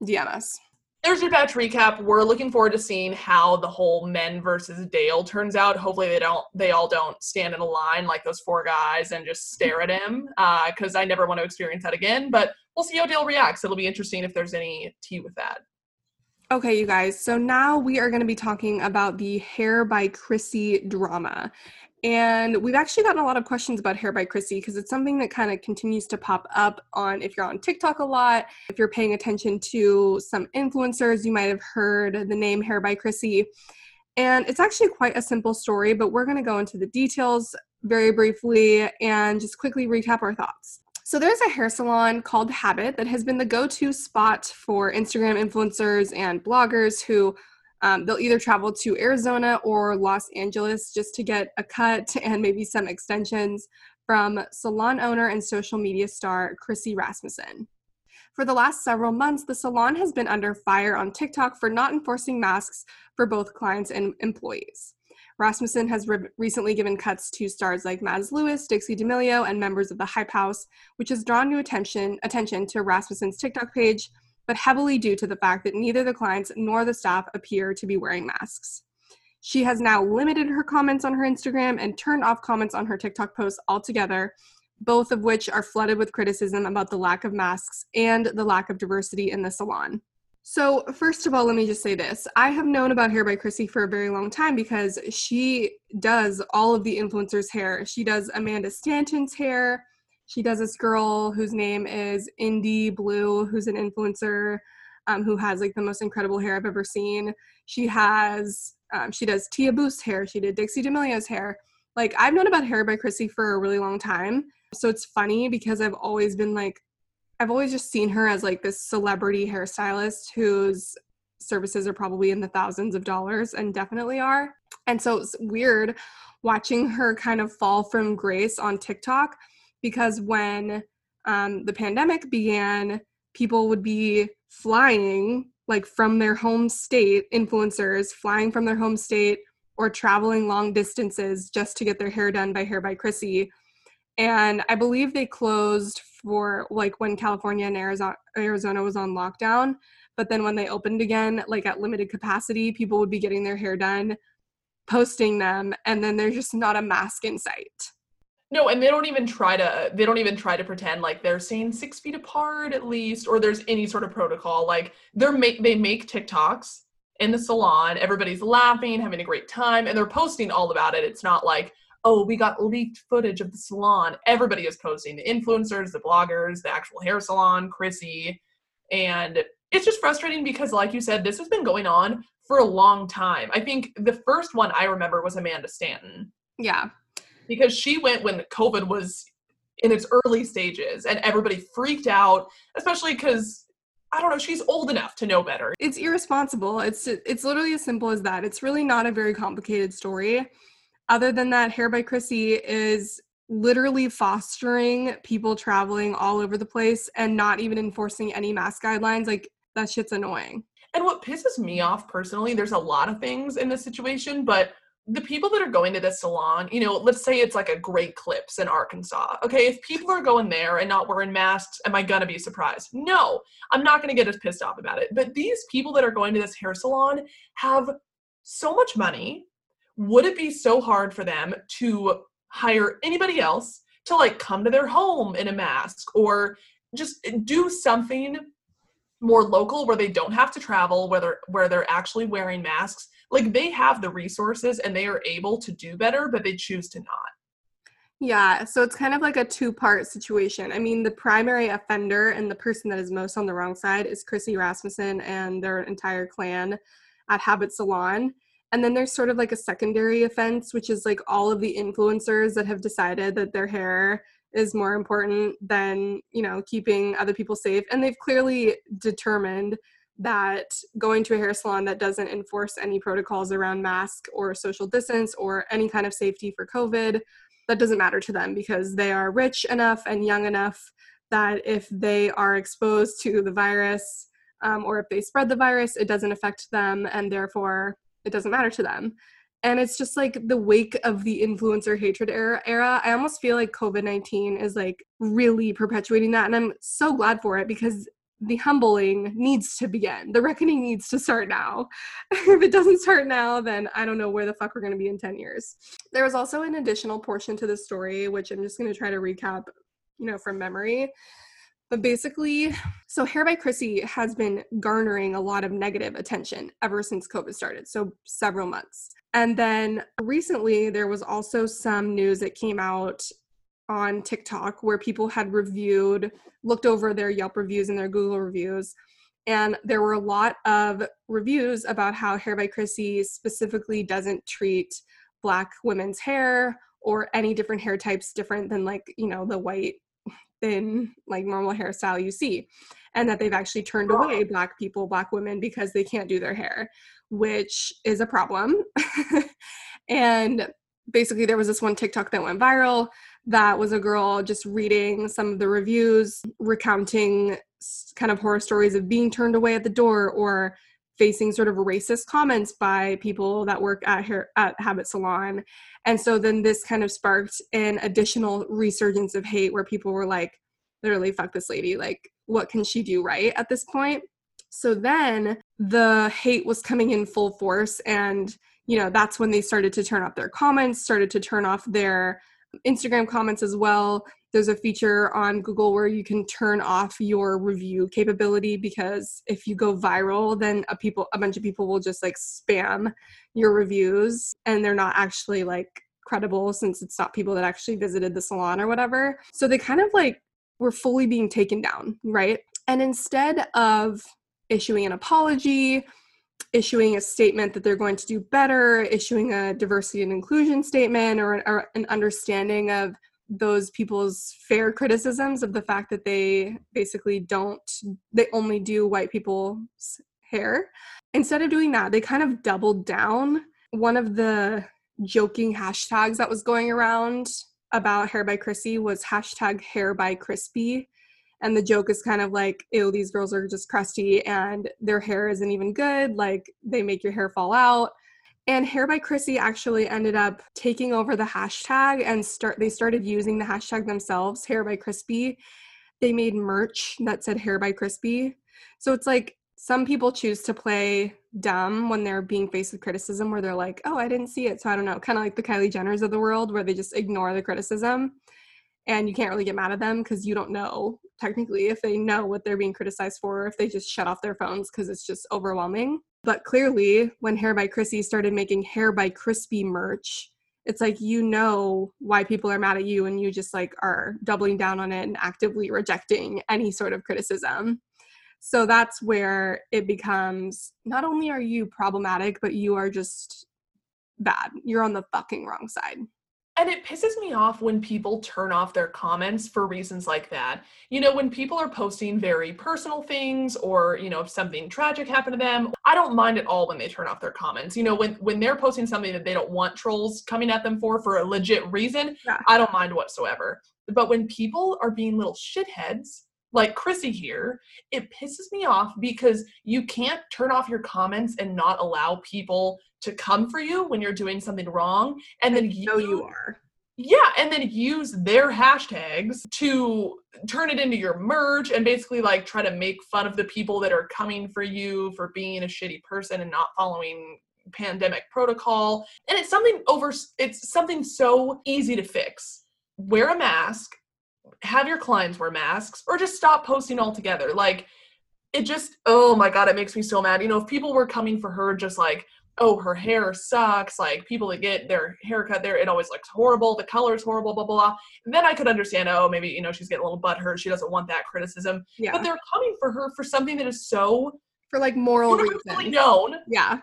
DM us. There's your batch recap. We're looking forward to seeing how the whole men versus Dale turns out. Hopefully they all don't stand in a line like those four guys and just stare at him, because I never want to experience that again. But we'll see how Dale reacts. It'll be interesting if there's any tea with that. Okay, you guys. So now we are going to be talking about the Hair by Chrissy drama. And we've actually gotten a lot of questions about Hair by Chrissy because it's something that kind of continues to pop up on, if you're on TikTok a lot, if you're paying attention to some influencers, you might have heard the name Hair by Chrissy. And it's actually quite a simple story, but we're going to go into the details very briefly and just quickly recap our thoughts. So there's a hair salon called Habit that has been the go-to spot for Instagram influencers and bloggers who they'll either travel to Arizona or Los Angeles just to get a cut and maybe some extensions from salon owner and social media star Chrissy Rasmussen. For the last several months, the salon has been under fire on TikTok for not enforcing masks for both clients and employees. Rasmussen has recently given cuts to stars like Mads Lewis, Dixie D'Amelio, and members of the Hype House, which has drawn new attention to Rasmussen's TikTok page, but heavily due to the fact that neither the clients nor the staff appear to be wearing masks. She has now limited her comments on her Instagram and turned off comments on her TikTok posts altogether, both of which are flooded with criticism about the lack of masks and the lack of diversity in the salon. So first of all, let me just say this. I have known about Hair by Chrissy for a very long time because she does all of the influencers' hair. She does Amanda Stanton's hair. She does this girl whose name is Indy Blue, who's an influencer, who has like the most incredible hair I've ever seen. She does Tia Booth's hair. She did Dixie D'Amelio's hair. Like, I've known about Hair by Chrissy for a really long time. So it's funny because I've always just seen her as like this celebrity hairstylist whose services are probably in the thousands of dollars, and definitely are. And so it's weird watching her kind of fall from grace on TikTok. Because when the pandemic began, people would be flying from their home state, influencers flying from their home state or traveling long distances just to get their hair done by Hair by Chrissy. And I believe they closed for when California and Arizona was on lockdown. But then when they opened again, at limited capacity, people would be getting their hair done, posting them, and then there's just not a mask in sight. No, and they don't even try to pretend like they're staying 6 feet apart at least, or there's any sort of protocol. They make TikToks in the salon. Everybody's laughing, having a great time, and they're posting all about it. It's not like, oh, we got leaked footage of the salon. Everybody is posting, the influencers, the bloggers, the actual hair salon, Chrissy. And it's just frustrating because, like you said, this has been going on for a long time. I think the first one I remember was Amanda Stanton. Yeah. Because she went when COVID was in its early stages and everybody freaked out, especially because, I don't know, she's old enough to know better. It's irresponsible. It's literally as simple as that. It's really not a very complicated story. Other than that, Hair by Chrissy is literally fostering people traveling all over the place and not even enforcing any mask guidelines. Like, that shit's annoying. And what pisses me off personally, there's a lot of things in this situation, but the people that are going to the salon, you know, let's say it's like a Great Clips in Arkansas. Okay, if people are going there and not wearing masks, am I going to be surprised? No, I'm not going to get as pissed off about it. But these people that are going to this hair salon have so much money. Would it be so hard for them to hire anybody else to, like, come to their home in a mask or just do something more local where they don't have to travel, where they're actually wearing masks? Like, they have the resources and they are able to do better, but they choose to not. Yeah, so it's kind of like a two-part situation. I mean, the primary offender and the person that is most on the wrong side is Chrissy Rasmussen and their entire clan at Habit Salon. And then there's sort of like a secondary offense, which is like all of the influencers that have decided that their hair is more important than, you know, keeping other people safe. And they've clearly determined that going to a hair salon that doesn't enforce any protocols around mask or social distance or any kind of safety for COVID, that doesn't matter to them because they are rich enough and young enough that if they are exposed to the virus, or if they spread the virus, it doesn't affect them and therefore it doesn't matter to them. And it's just like the wake of the influencer hatred era. I almost feel like COVID-19 is like really perpetuating that. And I'm so glad for it because the humbling needs to begin. The reckoning needs to start now. If it doesn't start now, then I don't know where the fuck we're going to be in 10 years. There was also an additional portion to the story, which I'm just going to try to recap, you know, from memory. But basically, so Hair by Chrissy has been garnering a lot of negative attention ever since COVID started, so several months. And then recently, there was also some news that came out on TikTok where people had looked over their Yelp reviews and their Google reviews, and there were a lot of reviews about how Hair by Chrissy specifically doesn't treat Black women's hair or any different hair types different than, like, you know, the white thin, like, normal hairstyle you see, and that they've actually turned away Black people, Black women, because they can't do their hair, which is a problem. And basically there was this one TikTok that went viral that was a girl just reading some of the reviews, recounting kind of horror stories of being turned away at the door or facing sort of racist comments by people that work at Habit Salon. And so then this kind of sparked an additional resurgence of hate where people were like, literally, fuck this lady. Like, what can she do right at this point? So then the hate was coming in full force. And, you know, that's when they started to turn off their comments, started to turn off their Instagram comments as well. There's a feature on Google where you can turn off your review capability because if you go viral, then a bunch of people will just, like, spam your reviews and they're not actually, like, credible since it's not people that actually visited the salon or whatever. So they kind of, like, were fully being taken down, right? And instead of issuing an apology, issuing a statement that they're going to do better, issuing a diversity and inclusion statement or an understanding of those people's fair criticisms of the fact that they basically they only do white people's hair. Instead of doing that, they kind of doubled down. One of the joking hashtags that was going around about Hair by Chrissy was hashtag Hair by Crispy. And the joke is kind of like, ew, these girls are just crusty and their hair isn't even good. Like, they make your hair fall out. And Hair by Chrissy actually ended up taking over the hashtag and they started using the hashtag themselves, Hair by Crispy. They made merch that said Hair by Crispy. So it's like some people choose to play dumb when they're being faced with criticism where they're like, oh, I didn't see it, so I don't know. Kind of like the Kylie Jenners of the world where they just ignore the criticism. And you can't really get mad at them because you don't know, technically, if they know what they're being criticized for, or if they just shut off their phones because it's just overwhelming. But clearly, when Hair by Chrissy started making Hair by Crispy merch, it's like, you know why people are mad at you, and you just like are doubling down on it and actively rejecting any sort of criticism. So that's where it becomes, not only are you problematic, but you are just bad. You're on the fucking wrong side. And it pisses me off when people turn off their comments for reasons like that. You know, when people are posting very personal things, or, you know, if something tragic happened to them, I don't mind at all when they turn off their comments. You know, when they're posting something that they don't want trolls coming at them for a legit reason, yeah, I don't mind whatsoever. But when people are being little shitheads, like Chrissy here, it pisses me off, because you can't turn off your comments and not allow people to come for you when you're doing something wrong. And then you are. Yeah. And then use their hashtags to turn it into your merch and basically like try to make fun of the people that are coming for you for being a shitty person and not following pandemic protocol. And it's something so easy to fix. Wear a mask, have your clients wear masks, or just stop posting altogether. Like, it just, oh my God, it makes me so mad. You know, if people were coming for her, just like, oh, her hair sucks, like people that get their haircut there, it always looks horrible, the color's horrible, blah, blah, blah. And then I could understand, oh, maybe, you know, she's getting a little butthurt, she doesn't want that criticism. Yeah. But they're coming for her for something that is so... for like moral reasons. Known. Yeah.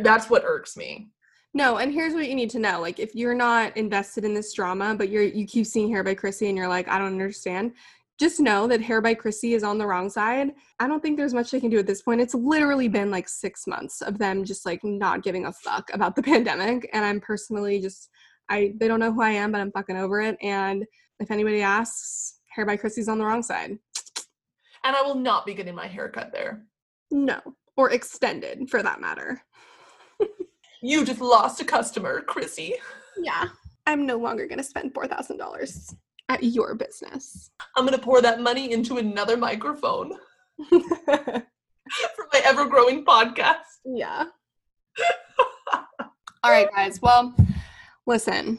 That's what irks me. No, and here's what you need to know. Like, if you're not invested in this drama, but you keep seeing Hair by Chrissy and you're like, I don't understand, just know that Hair by Chrissy is on the wrong side. I don't think there's much they can do at this point. It's literally been like 6 months of them just like not giving a fuck about the pandemic. And I'm personally just, they don't know who I am, but I'm fucking over it. And if anybody asks, Hair by Chrissy's on the wrong side. And I will not be getting my haircut there. No, or extended for that matter. You just lost a customer, Chrissy. Yeah. I'm no longer going to spend $4,000 at your business. I'm going to pour that money into another microphone for my ever-growing podcast. Yeah. All right, guys. Well, listen,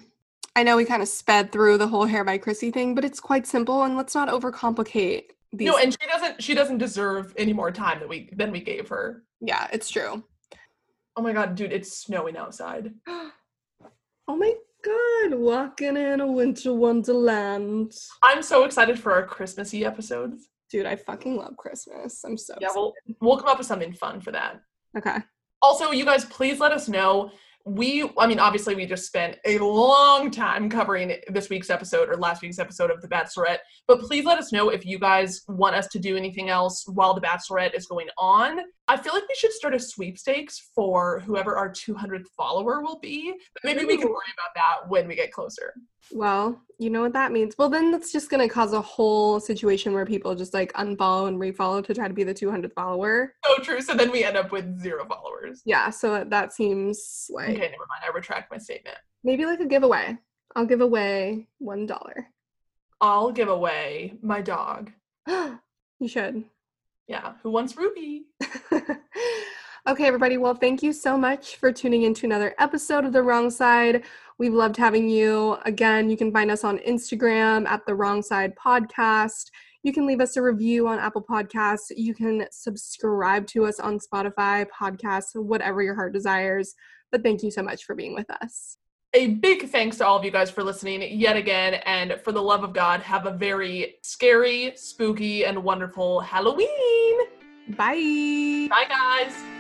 I know we kind of sped through the whole Hair by Chrissy thing, but it's quite simple, and let's not overcomplicate these. No, and she doesn't deserve any more time than we gave her. Yeah, it's true. Oh my God, dude, it's snowing outside. Oh my God, walking in a winter wonderland. I'm so excited for our Christmassy episodes. Dude, I fucking love Christmas. I'm so excited. We'll come up with something fun for that. Okay. Also, you guys, please let us know. Obviously we just spent a long time covering this week's episode or last week's episode of The Bachelorette, but please let us know if you guys want us to do anything else while The Bachelorette is going on. I feel like we should start a sweepstakes for whoever our 200th follower will be, but maybe we can worry about that when we get closer. Well, you know what that means. Well, then that's just going to cause a whole situation where people just like unfollow and refollow to try to be the 200th follower. So true. So then we end up with 0 followers. Yeah. So that seems like... Okay, never mind. I retract my statement. Maybe like a giveaway. I'll give away $1. I'll give away my dog. You should. Yeah. Who wants Ruby? Okay, everybody. Well, thank you so much for tuning into another episode of The Wrong Side. We've loved having you. Again, you can find us on Instagram at The Wrong Side Podcast. You can leave us a review on Apple Podcasts. You can subscribe to us on Spotify, podcasts, whatever your heart desires. But thank you so much for being with us. A big thanks to all of you guys for listening yet again. And for the love of God, have a very scary, spooky, and wonderful Halloween. Bye. Bye, guys.